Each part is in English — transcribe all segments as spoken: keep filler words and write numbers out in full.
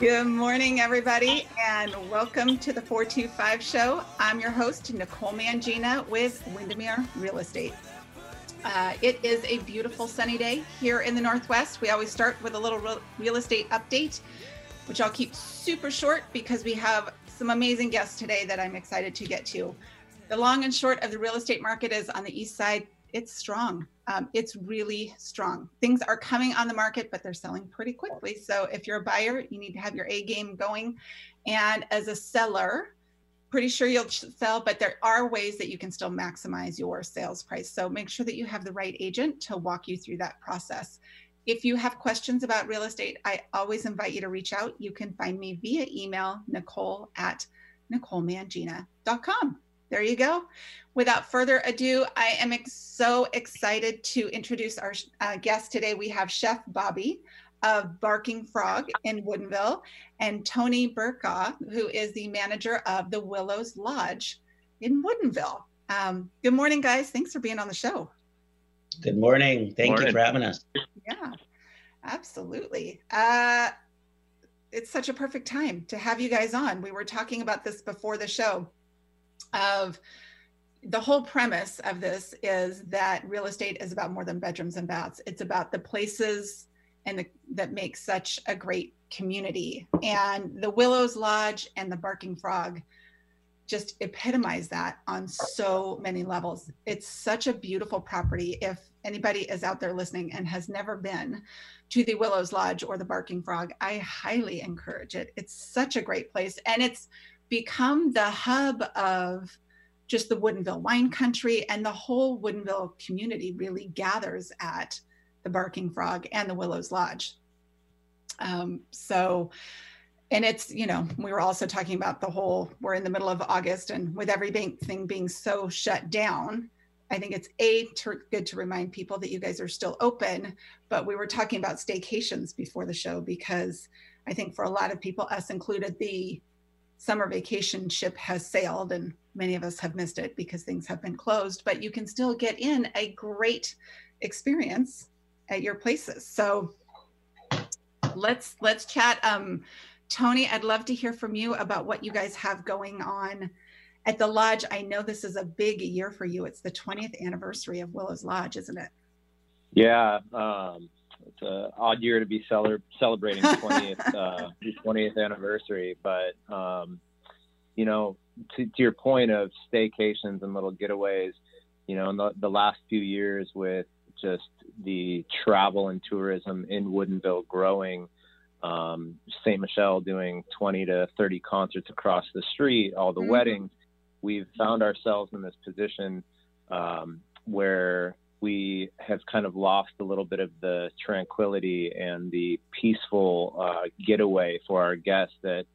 Good morning, everybody, and welcome to the four two five Show. I'm your host, Nicole Mangina with Windermere Real Estate. Uh, it is a beautiful sunny day here in the Northwest. We always start with a little real estate update, which I'll keep super short because we have some amazing guests today that I'm excited to get to. The long and short of the real estate market is on the east side, it's strong. Um, it's really strong. Things are coming on the market, but they're selling pretty quickly. So if you're a buyer, you need to have your A game going. And as a seller, pretty sure you'll sell, but there are ways that you can still maximize your sales price. So make sure that you have the right agent to walk you through that process. If you have questions about real estate, I always invite you to reach out. You can find me via email, Nicole at nicole mangina dot com. There you go. Without further ado, I am ex so excited to introduce our uh, guest today. We have Chef Bobby of Barking Frog in Woodinville and Tony Burke, who is the manager of the Willows Lodge in Woodinville. Um, good morning, guys. Thanks for being on the show. Good morning. Thank morning. you for having us. Yeah, absolutely. Uh, it's such a perfect time to have you guys on. We were talking about this before the show. Of the whole premise of this is that real estate is about more than bedrooms and baths. It's about the places and the, that make such a great community. And the Willows Lodge and the Barking Frog just epitomize that on so many levels. It's such a beautiful property. If anybody is out there listening and has never been to the Willows Lodge or the Barking Frog, I highly encourage it. It's such a great place, and it's become the hub of just the Woodinville wine country, and the whole Woodinville community really gathers at the Barking Frog and the Willows Lodge. Um, so, and it's, you know, we were also talking about the whole, we're in the middle of August, and with every bank thing being so shut down, I think it's a good to remind people that you guys are still open, but we were talking about staycations before the show, because I think for a lot of people, us included, the summer vacation ship has sailed, and many of us have missed it because things have been closed, but you can still get in a great experience at your places. So let's let's chat. Um, Tony, I'd love to hear from you about what you guys have going on at the Lodge. I know this is a big year for you. It's the twentieth anniversary of Willows Lodge, isn't it? Yeah. Um... It's an odd year to be celebrating the twentieth, uh, twentieth anniversary, but, um, you know, to, to your point of staycations and little getaways, you know, in the, the last few years with just the travel and tourism in Woodinville growing, um, Saint Michelle doing twenty to thirty concerts across the street, all the mm-hmm. weddings, we've found ourselves in this position um, where we have kind of lost a little bit of the tranquility and the peaceful uh, getaway for our guests that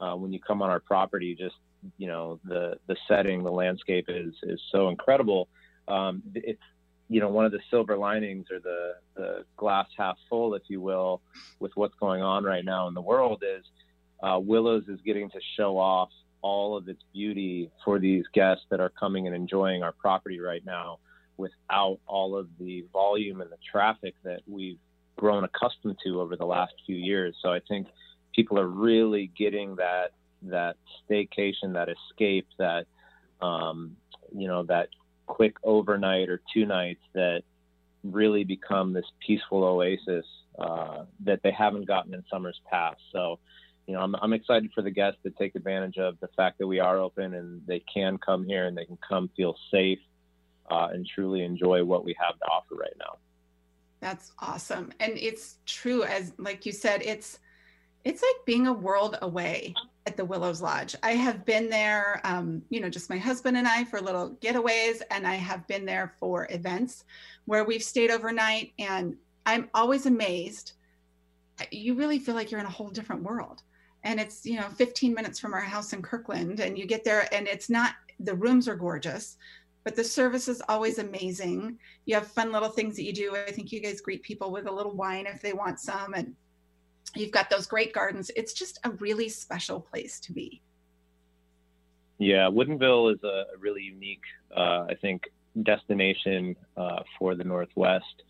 uh, when you come on our property, just, you know, the, the setting, the landscape is, is so incredible. Um, it's, you know, one of the silver linings, or the, the glass half full, if you will, with what's going on right now in the world is uh, Willows is getting to show off all of its beauty for these guests that are coming and enjoying our property right now, without all of the volume and the traffic that we've grown accustomed to over the last few years. So I think people are really getting that, that staycation, that escape, that, um, you know, that quick overnight or two nights that really become this peaceful oasis uh, that they haven't gotten in summers past. So, you know, I'm, I'm excited for the guests to take advantage of the fact that we are open and they can come here and they can come feel safe Uh, and truly enjoy what we have to offer right now. That's awesome. And it's true, as like you said, it's it's like being a world away at the Willows Lodge. I have been there, um, you know, just my husband and I for little getaways, and I have been there for events where we've stayed overnight, and I'm always amazed. You really feel like you're in a whole different world. And it's, you know, fifteen minutes from our house in Kirkland, and you get there and it's not, the rooms are gorgeous, but the service is always amazing. You have fun little things that you do. I think you guys greet people with a little wine if they want some, and you've got those great gardens. It's just a really special place to be. Yeah, Woodinville is a really unique, uh, I think, destination uh, for the Northwest.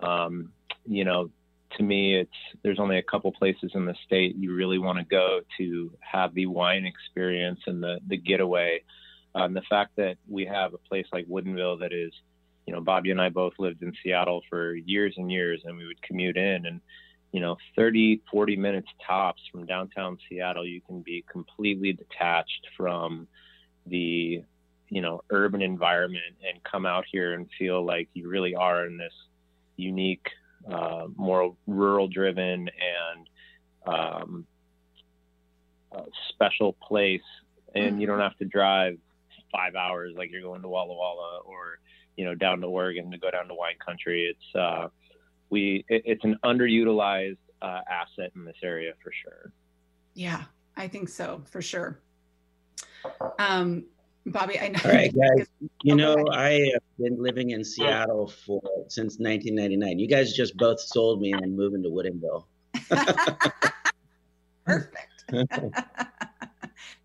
Um, you know, to me, it's there's only a couple places in the state you really want to go to have the wine experience and the, the getaway. Um, the fact that we have a place like Woodinville that is, you know, Bobby and I both lived in Seattle for years and years, and we would commute in, and, you know, thirty, forty minutes tops from downtown Seattle, you can be completely detached from the, you know, urban environment and come out here and feel like you really are in this unique, uh, more rural driven and um, uh, special place. And you don't have to drive five hours like you're going to Walla Walla or, you know, down to Oregon to go down to wine country. It's, uh, we, it, it's an underutilized uh, asset in this area for sure. Yeah, I think so for sure. Um, Bobby, I know. All right, guys. You know, I have been living in Seattle for since nineteen ninety-nine. You guys just both sold me and I'm moving to Woodinville. Perfect.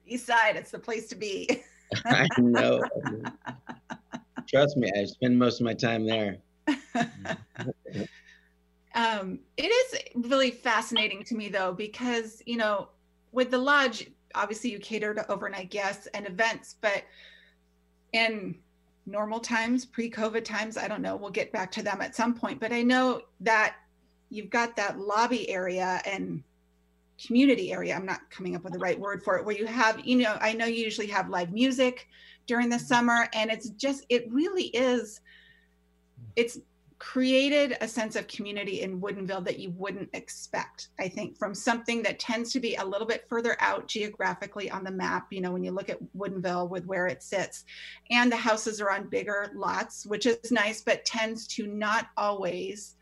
East Side, it's the place to be. I know. Trust me, I spend most of my time there. um, it is really fascinating to me, though, because, you know, with the lodge, obviously you cater to overnight guests and events, but in normal times, pre-COVID times, I don't know, we'll get back to them at some point, but I know that you've got that lobby area and community area, I'm not coming up with the right word for it, where you have, you know, I know you usually have live music during the summer, and it's just, it really is, it's created a sense of community in Woodinville that you wouldn't expect, I think, from something that tends to be a little bit further out geographically on the map, you know, when you look at Woodinville with where it sits, and the houses are on bigger lots, which is nice, but tends to not always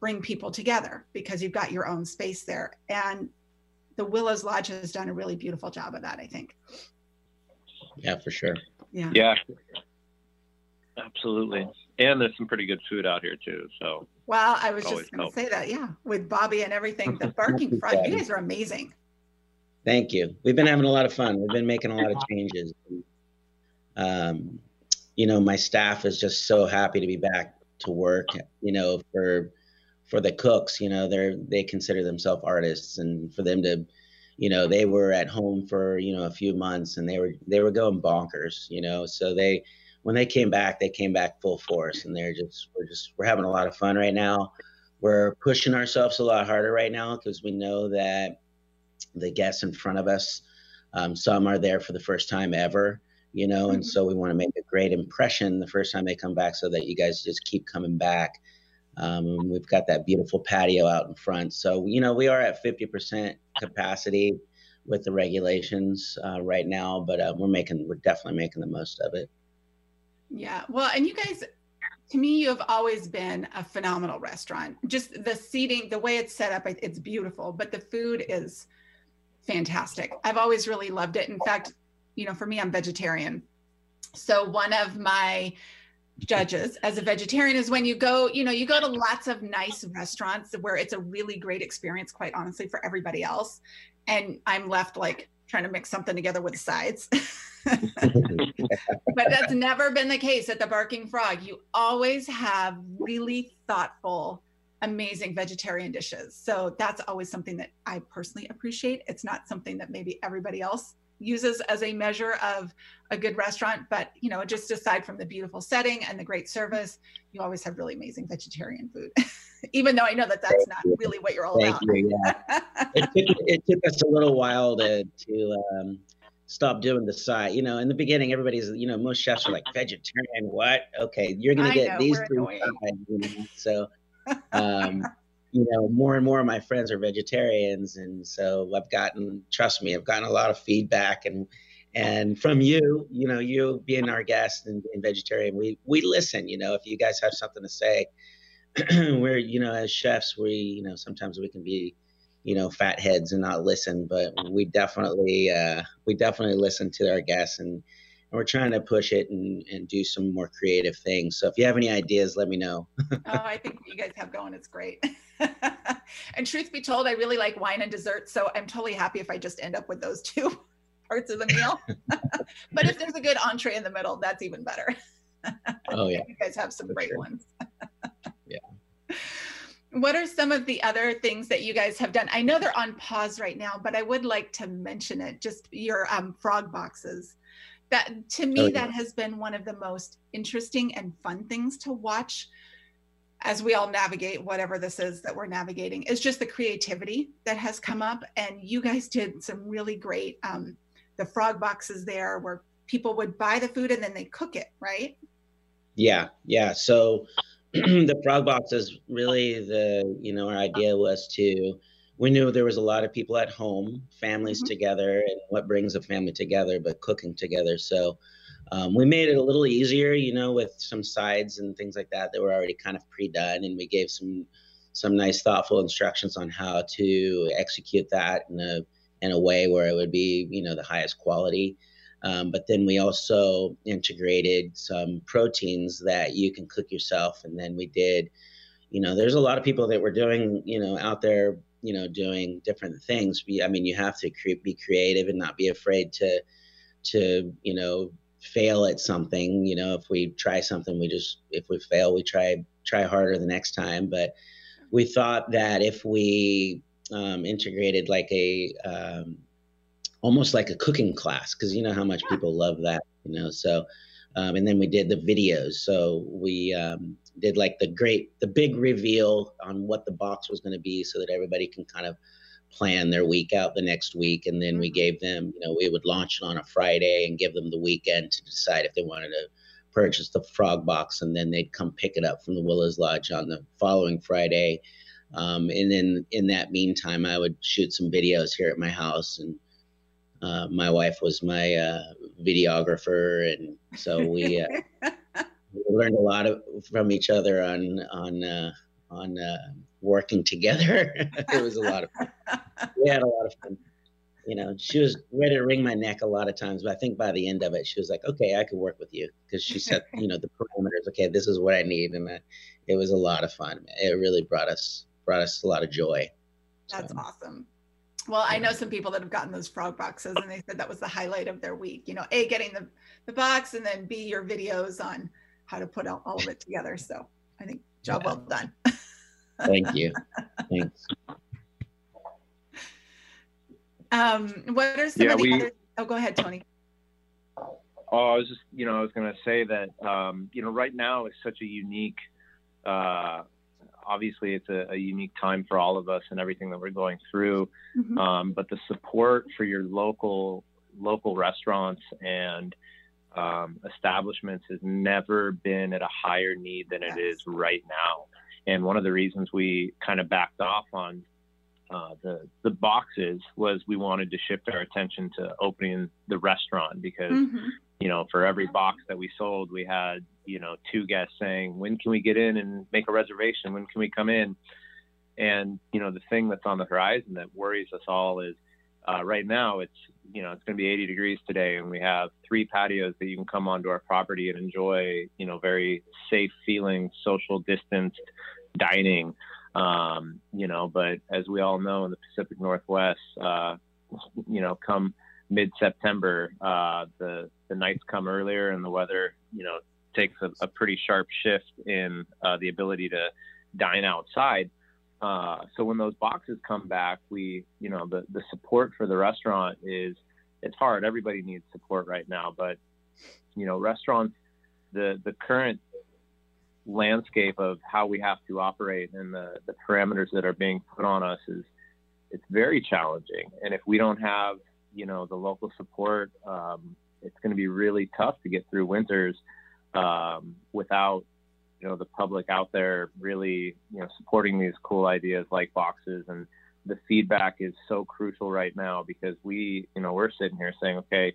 bring people together because you've got your own space there. And the Willows Lodge has done a really beautiful job of that, I think. Yeah, for sure. Yeah. Yeah. Absolutely. And there's some pretty good food out here too. So. Well, I was just going to say that. Yeah. With Bobby and everything, the Barking Frog, you guys are amazing. Thank you. We've been having a lot of fun. We've been making a lot of changes. Um, you know, my staff is just so happy to be back to work, you know, for, for the cooks, you know, they're, they consider themselves artists, and for them to, you know, they were at home for, you know, a few months, and they were, they were going bonkers, you know, so they, when they came back, they came back full force, and they're just, we're just, we're having a lot of fun right now. We're pushing ourselves a lot harder right now because we know that the guests in front of us, um, some are there for the first time ever, you know, mm-hmm. and so we want to make a great impression the first time they come back so that you guys just keep coming back. Um, we've got that beautiful patio out in front. So, you know, we are at fifty percent capacity with the regulations uh, right now, but uh, we're making, we're definitely making the most of it. Yeah. Well, and you guys, to me, you have always been a phenomenal restaurant. Just the seating, the way it's set up, it's beautiful, but the food is fantastic. I've always really loved it. In fact, you know, for me, I'm vegetarian. So one of my judges as a vegetarian is when you go, you know, you go to lots of nice restaurants where it's a really great experience, quite honestly, for everybody else. And I'm left like trying to mix something together with sides. But that's never been the case at the Barking Frog. You always have really thoughtful, amazing vegetarian dishes. So that's always something that I personally appreciate. It's not something that maybe everybody else uses as a measure of a good restaurant, but you know, just aside from the beautiful setting and the great service, you always have really amazing vegetarian food. Even though I know that that's not really what you're all Thank about. You, yeah. it, took, it took us a little while to, to um, stop doing the side. You know, in the beginning, everybody's, you know, most chefs are like, vegetarian, what? Okay, you're gonna I get know, these three sides, you know? So, um, you know, more and more of my friends are vegetarians, and so I've gotten, trust me, I've gotten a lot of feedback, and and from you, you know, you being our guest and, and vegetarian, we we listen. You know, if you guys have something to say, we're, you know, as chefs, we, you know, sometimes we can be, you know, fat heads and not listen, but we definitely uh, we definitely listen to our guests, and, and we're trying to push it and, and do some more creative things. So if you have any ideas, let me know. Oh, I think what you guys have going, it's great. And truth be told, I really like wine and dessert, so I'm totally happy if I just end up with those two parts of the meal. But if there's a good entree in the middle, that's even better. Oh yeah, you guys have some For great sure. ones. Yeah. What are some of the other things that you guys have done? I know they're on pause right now, but I would like to mention it, just your um, frog boxes. That, to me, oh, yeah. that has been one of the most interesting and fun things to watch as we all navigate whatever this is that we're navigating. It's just the creativity that has come up, and you guys did some really great, um, the frog boxes there where people would buy the food and then they cook it, right? Yeah, yeah. So the frog box is really the, you know, our idea was to, we knew there was a lot of people at home, families mm-hmm. together, and what brings a family together but cooking together. So um, we made it a little easier, you know, with some sides and things like that that were already kind of pre-done, and we gave some some nice thoughtful instructions on how to execute that in a in a way where it would be, you know, the highest quality. Um, but then we also integrated some proteins that you can cook yourself. And then we did, you know, there's a lot of people that were doing, you know, out there, you know, doing different things. We, I mean, you have to cre- be creative and not be afraid to, to, you know, fail at something. You know, if we try something, we just, if we fail, we try, try harder the next time. But we thought that if we um, integrated like a, um, almost like a cooking class, because you know how much people love that, you know. So, um, and then we did the videos. So we um, did like the great, the big reveal on what the box was going to be, so that everybody can kind of plan their week out the next week. And then we gave them, you know, we would launch it on a Friday and give them the weekend to decide if they wanted to purchase the frog box, and then they'd come pick it up from the Willows Lodge on the following Friday. Um, and then in that meantime, I would shoot some videos here at my house, and Uh, my wife was my uh, videographer, and so we, uh, we learned a lot of, from each other on on uh, on uh, working together. It was a lot of fun. We had a lot of fun. You know, she was ready to wring my neck a lot of times, but I think by the end of it, she was like, "Okay, I could work with you," because she set, you know, the parameters. Okay, this is what I need, and I, it was a lot of fun. It really brought us brought us a lot of joy. That's so awesome. Well, I know some people that have gotten those frog boxes, and they said that was the highlight of their week. You know, A, getting the, the box, and then B, your videos on how to put all, all of it together. So I think job well done. Thank you. Thanks. Um, what are some yeah, of the we, other, oh, go ahead, Tony. Oh, I was just, you know, I was going to say that, um, you know, right now it's such a unique, uh, obviously it's a, a unique time for all of us and everything that we're going through. Mm-hmm. Um, but the support for your local, local restaurants and um, establishments has never been at a higher need than yes. it is right now. And one of the reasons we kind of backed off on uh, the, the boxes was we wanted to shift our attention to opening the restaurant, because, mm-hmm. you know, for every box that we sold, we had, you know, two guests saying, when can we get in and make a reservation? When can we come in? And, you know, the thing that's on the horizon that worries us all is uh, right now it's, you know, it's going to be eighty degrees today, and we have three patios that you can come onto our property and enjoy, you know, very safe feeling, social distanced dining, um, you know, but as we all know in the Pacific Northwest, uh, you know, come mid-September, uh, the, the nights come earlier and the weather, you know, takes a, a pretty sharp shift in uh, the ability to dine outside. Uh, so when those boxes come back, we, you know, the, the support for the restaurant is, it's hard. Everybody needs support right now, but, you know, restaurants, the, the current landscape of how we have to operate and the, the parameters that are being put on us is, it's very challenging. And if we don't have, you know, the local support, um, it's going to be really tough to get through winters um without, you know, the public out there really, you know, supporting these cool ideas like boxes. And the feedback is so crucial right now, because we, you know, we're sitting here saying, okay,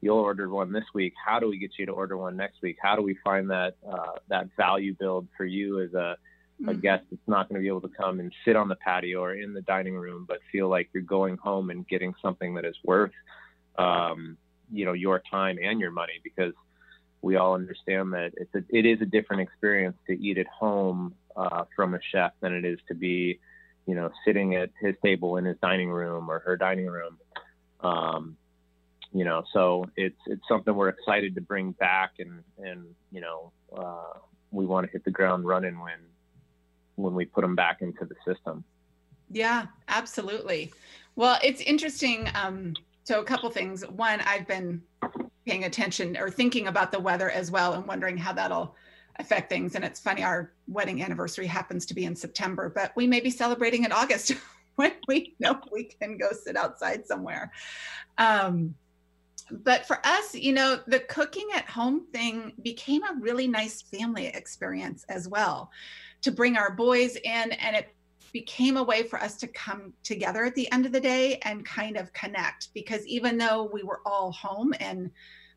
you'll order one this week, how do we get you to order one next week? How do we find that uh that value build for you as a, a mm-hmm. guest that's not going to be able to come and sit on the patio or in the dining room, but feel like you're going home and getting something that is worth um you know, your time and your money? Because we all understand that it's a, it is a different experience to eat at home uh, from a chef than it is to be, you know, sitting at his table in his dining room or her dining room. Um, you know, so it's it's something we're excited to bring back, and and you know, uh, we want to hit the ground running when when we put them back into the system. Yeah, absolutely. Well, it's interesting. Um, so a couple things. One, I've been paying attention or thinking about the weather as well and wondering how that'll affect things. And it's funny, our wedding anniversary happens to be in September, but we may be celebrating in August when we know we can go sit outside somewhere. Um, but for us, you know, the cooking at home thing became a really nice family experience as well, to bring our boys in, and it became a way for us to come together at the end of the day and kind of connect, because even though we were all home, and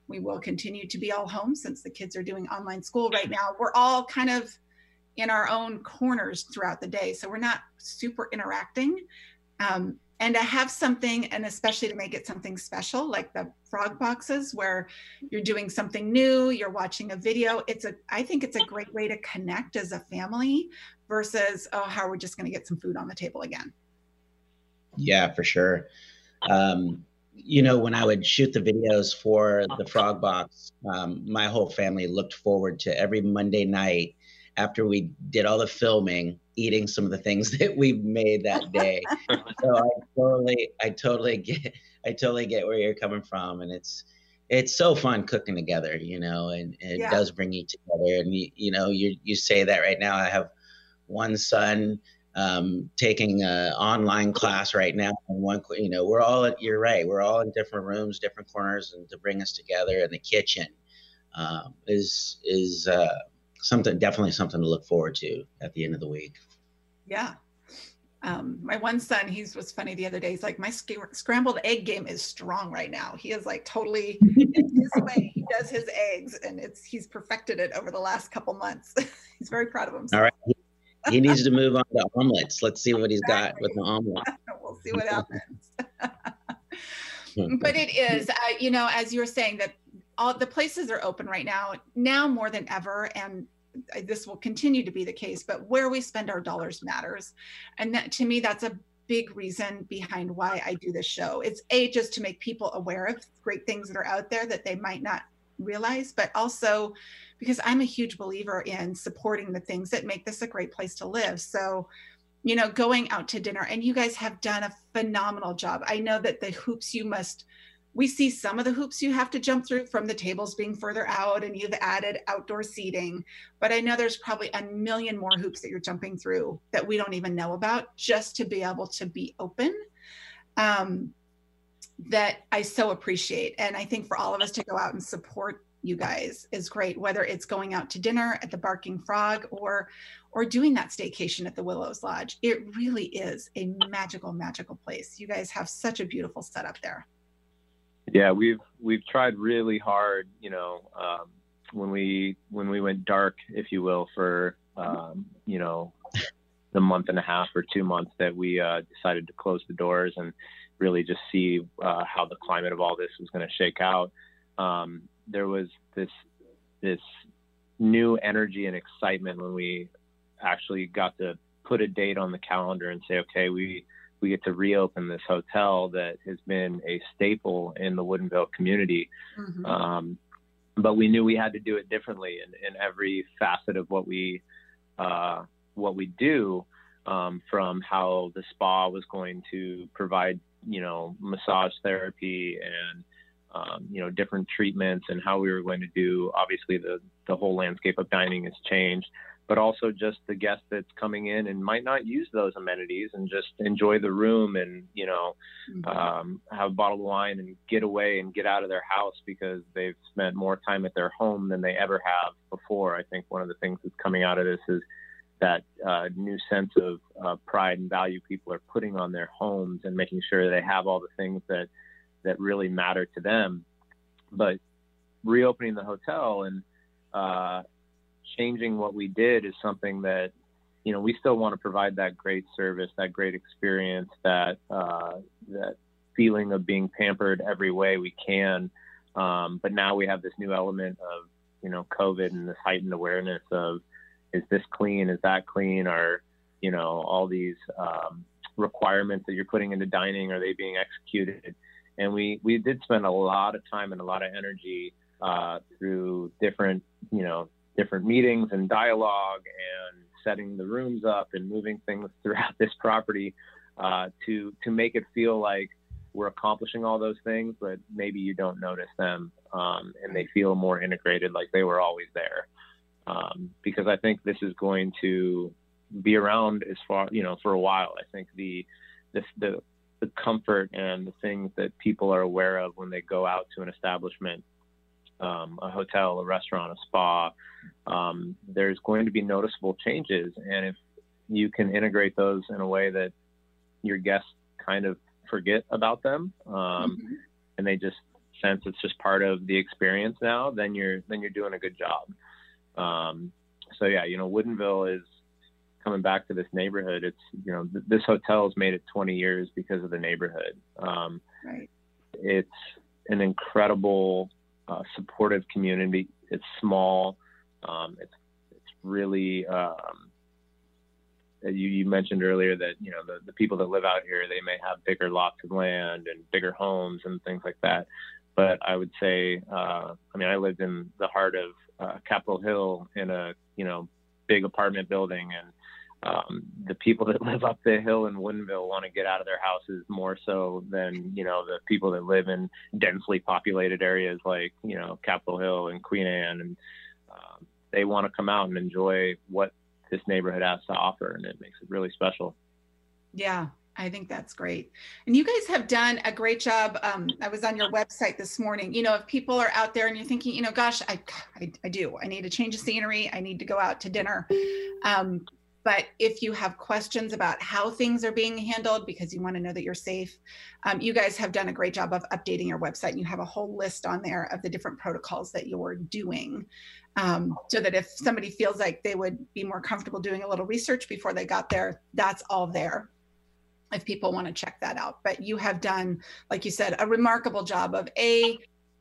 we will continue to be all home since the kids are doing online school right now, we're all kind of in our own corners throughout the day. So we're not super interacting. Um, and to have something, and especially to make it something special, like the frog boxes, where you're doing something new, you're watching a video. It's a, I think it's a great way to connect as a family versus, oh, how are we just going to get some food on the table again? Yeah, for sure. Um, you know, when I would shoot the videos for the frog box, um, my whole family looked forward to every Monday night after we did all the filming, eating some of the things that we made that day. So I totally, I totally get, I totally get where you're coming from. And it's, it's so fun cooking together, you know, and, and yeah. It does bring you together. And you, you know, you, you say that right now. I have one son um, taking an online class right now. And one, you know, we're all at, you're right. We're all in different rooms, different corners, and to bring us together in the kitchen um, is, is, uh, something, definitely something to look forward to at the end of the week. Yeah. Um, my one son, he was funny the other day. He's like, my sc scrambled egg game is strong right now. He is like totally in his way. He does his eggs, and it's, he's perfected it over the last couple months. He's very proud of himself. All right. He, he needs to move on to omelets. Let's see what he's got with the omelet. We'll see what happens. But it is, uh, you know, as you were saying, that all the places are open right now, now more than ever, and this will continue to be the case, but where we spend our dollars matters. And that, to me, that's a big reason behind why I do this show. It's A, just to make people aware of great things that are out there that they might not realize, but also because I'm a huge believer in supporting the things that make this a great place to live. So, you know, going out to dinner, and you guys have done a phenomenal job. I know that the hoops you must We see some of the hoops you have to jump through from the tables being further out, and you've added outdoor seating, but I know there's probably a million more hoops that you're jumping through that we don't even know about, just to be able to be open, um, that I so appreciate. And I think for all of us to go out and support you guys is great, whether it's going out to dinner at the Barking Frog or, or doing that staycation at the Willows Lodge. It really is a magical, magical place. You guys have such a beautiful setup there. Yeah, we've we've tried really hard, you know, um, when we when we went dark, if you will, for, um, you know, the month and a half or two months that we uh, decided to close the doors and really just see uh, how the climate of all this was going to shake out. Um, there was this this new energy and excitement when we actually got to put a date on the calendar and say, okay, we. we get to reopen this hotel that has been a staple in the Woodinville community. Mm-hmm. Um, but we knew we had to do it differently in, in every facet of what we, uh, what we do, um, from how the spa was going to provide, you know, massage therapy and, um, you know, different treatments, and how we were going to do, obviously the, the whole landscape of dining has changed, but also just the guest that's coming in and might not use those amenities and just enjoy the room and, you know, um, have a bottle of wine and get away and get out of their house because they've spent more time at their home than they ever have before. I think one of the things that's coming out of this is that uh, new sense of uh, pride and value people are putting on their homes and making sure they have all the things that, that really matter to them. But reopening the hotel and, uh, changing what we did is something that, you know, we still want to provide that great service, that great experience, that uh, that feeling of being pampered every way we can. Um, but now we have this new element of, you know, COVID and this heightened awareness of, is this clean? Is that clean? Are, you know, all these um, requirements that you're putting into dining, are they being executed? And we, we did spend a lot of time and a lot of energy uh, through different, you know, different meetings and dialogue and setting the rooms up and moving things throughout this property uh, to to make it feel like we're accomplishing all those things, but maybe you don't notice them um, and they feel more integrated, like they were always there. Um, because I think this is going to be around as far, you know, for a while. I think the, the, the, the comfort and the things that people are aware of when they go out to an establishment, um, a hotel, a restaurant, a spa, um, there's going to be noticeable changes. And if you can integrate those in a way that your guests kind of forget about them, um, mm-hmm. and they just sense it's just part of the experience now, then you're, then you're doing a good job. Um, so yeah, you know, Woodinville is coming back to this neighborhood. It's, you know, th- this hotel's made it twenty years because of the neighborhood. Um, right. It's an incredible, uh, supportive community. It's small. Um, it's, it's really, um, you, you mentioned earlier that, you know, the, the people that live out here, they may have bigger lots of land and bigger homes and things like that. But I would say, uh, I mean, I lived in the heart of uh, Capitol Hill in a, you know, big apartment building. And um, the people that live up the hill in Woodinville want to get out of their houses more so than, you know, the people that live in densely populated areas like, you know, Capitol Hill and Queen Anne. And um, they want to come out and enjoy what this neighborhood has to offer, and it makes it really special. Yeah, I think that's great. And you guys have done a great job. Um, I was on your website this morning. You know, if people are out there and you're thinking, you know, gosh, I, I, I do, I need a change of scenery. I need to go out to dinner. Um, but if you have questions about how things are being handled, because you want to know that you're safe, um, you guys have done a great job of updating your website. You have a whole list on there of the different protocols that you're doing. Um, so that if somebody feels like they would be more comfortable doing a little research before they got there, that's all there if people want to check that out. But you have done, like you said, a remarkable job of A,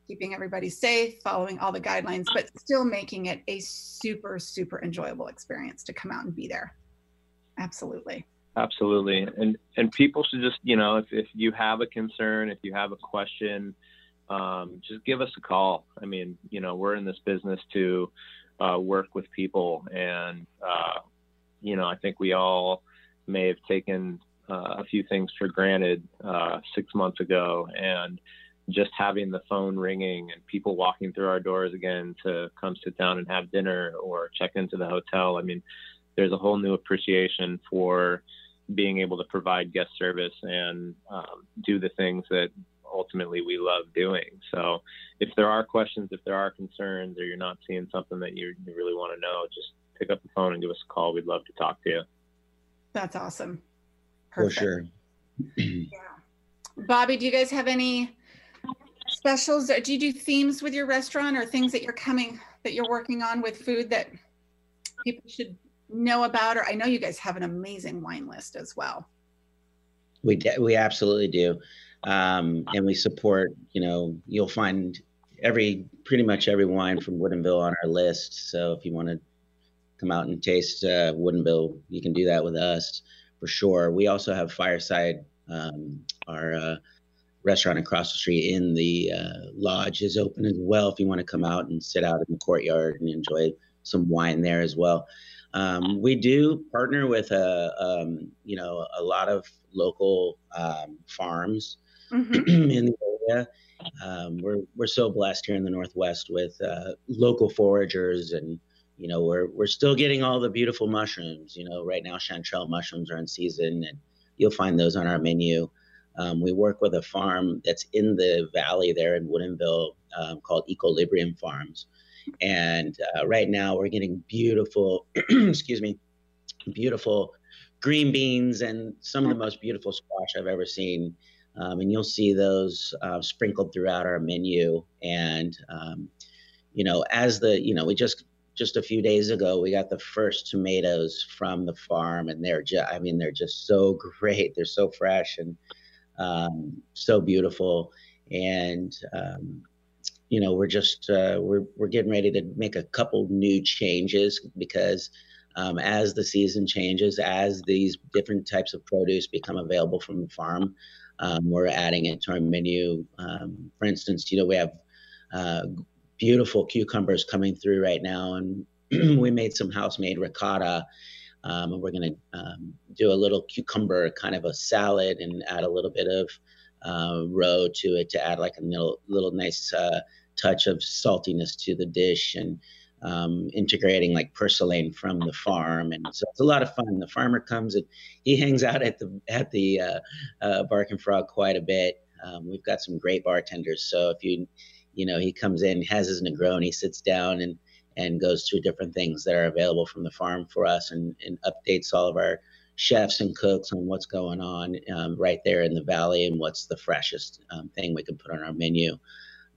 keeping everybody safe, following all the guidelines, but still making it a super, super enjoyable experience to come out and be there. Absolutely. Absolutely. And and people should just, you know, if, if you have a concern, if you have a question, Um, just give us a call. I mean, you know, we're in this business to uh, work with people, and, uh, you know, I think we all may have taken uh, a few things for granted uh, six months ago, and just having the phone ringing and people walking through our doors again to come sit down and have dinner or check into the hotel. I mean, there's a whole new appreciation for being able to provide guest service and um, do the things that ultimately we love doing. So if there are questions, if there are concerns, or you're not seeing something that you, you really want to know, just pick up the phone and give us a call. We'd love to talk to you. That's awesome. Perfect. For sure. Yeah. Bobby, do you guys have any specials? Do you do themes with your restaurant, or things that you're coming, that you're working on with food that people should know about? Or I know you guys have an amazing wine list as well. We, de- we absolutely do. Um, and we support, you know, you'll find every, pretty much every wine from Woodinville on our list. So if you want to come out and taste uh, Woodinville, you can do that with us for sure. We also have Fireside, um, our uh, restaurant across the street in the uh, lodge is open as well. If you want to come out and sit out in the courtyard and enjoy some wine there as well. Um, we do partner with, a, um, you know, a lot of local um, farms. Mm-hmm. In the area. Um, we're, we're so blessed here in the Northwest with uh, local foragers, and, you know, we're, we're still getting all the beautiful mushrooms. You know, right now chanterelle mushrooms are in season, and you'll find those on our menu. Um, we work with a farm that's in the valley there in Woodinville um, called Equilibrium Farms. And uh, right now we're getting beautiful, excuse me, beautiful green beans and some of the most beautiful squash I've ever seen. Um, and you'll see those uh, sprinkled throughout our menu. And, um, you know, as the, you know, we just, just a few days ago, we got the first tomatoes from the farm, and they're just, I mean, they're just so great. They're so fresh and um, so beautiful. And, um, you know, we're just, uh, we're, we're getting ready to make a couple new changes because um, as the season changes, as these different types of produce become available from the farm, Um, we're adding it to our menu. Um, for instance, you know, we have uh, beautiful cucumbers coming through right now, and we made some house-made ricotta Um, and we're going to um, do a little cucumber kind of a salad and add a little bit of uh, roe to it to add like a little, little nice uh, touch of saltiness to the dish, and um, integrating like purslane from the farm. And so it's a lot of fun. The farmer comes and he hangs out at the at the uh, uh, Barking Frog quite a bit. Um, we've got some great bartenders. So if you, you know, he comes in, has his Negroni, sits down and and goes through different things that are available from the farm for us, and, and updates all of our chefs and cooks on what's going on um, right there in the valley, and what's the freshest um, thing we can put on our menu.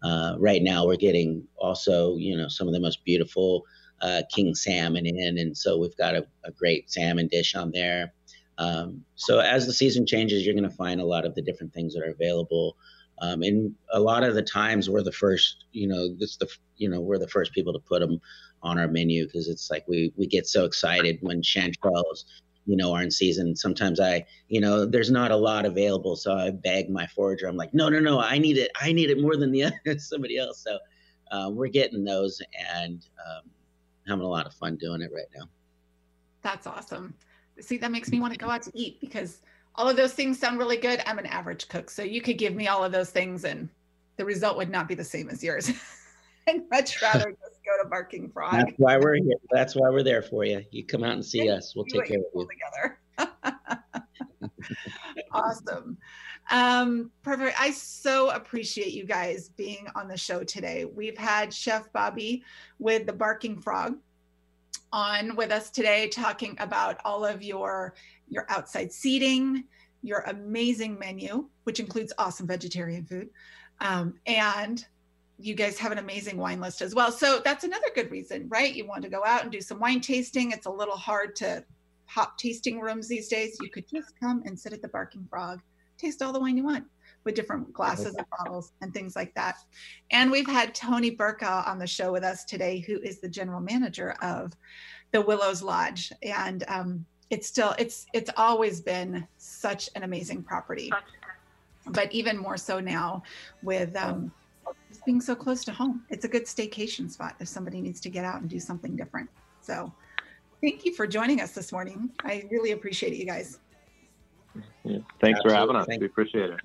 Uh, right now we're getting also, you know, some of the most beautiful uh, king salmon in, and so we've got a, a great salmon dish on there. Um, so as the season changes, you're going to find a lot of the different things that are available. Um, and a lot of the times we're the first, you know, this the, you know, we're the first people to put them on our menu, because it's like we, we get so excited when chanterelles, you know, are in season. Sometimes I, you know, there's not a lot available, so I beg my forager. I'm like, no, no, no, I need it. I need it more than the other, somebody else. So uh, we're getting those and um, having a lot of fun doing it right now. That's awesome. See, that makes me want to go out to eat, because all of those things sound really good. I'm an average cook, so you could give me all of those things and the result would not be the same as yours. I'd much rather just go to Barking Frog. That's why we're here. That's why we're there for you. You come out and see and us. We'll take care of you. Together. Awesome. Um, perfect. I so appreciate you guys being on the show today. We've had Chef Bobby with the Barking Frog on with us today, talking about all of your your outside seating, your amazing menu, which includes awesome vegetarian food, um, and you guys have an amazing wine list as well. So that's another good reason, right? You want to go out and do some wine tasting. It's a little hard to hop tasting rooms these days. You could just come and sit at the Barking Frog, taste all the wine you want with different glasses and bottles and things like that. And we've had Tony Burke on the show with us today, who is the general manager of the Willows Lodge. And um, it's still, it's, it's always been such an amazing property, but even more so now with, um, being so close to home. It's a good staycation spot if somebody needs to get out and do something different. So thank you for joining us this morning. I really appreciate it, you guys. Yeah, thanks Absolutely. for having us. Thank we appreciate it.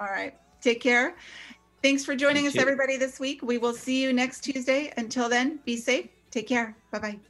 All right. Take care. Thanks for joining Thank us, you. everybody, this week. We will see you next Tuesday. Until then, be safe. Take care. Bye-bye.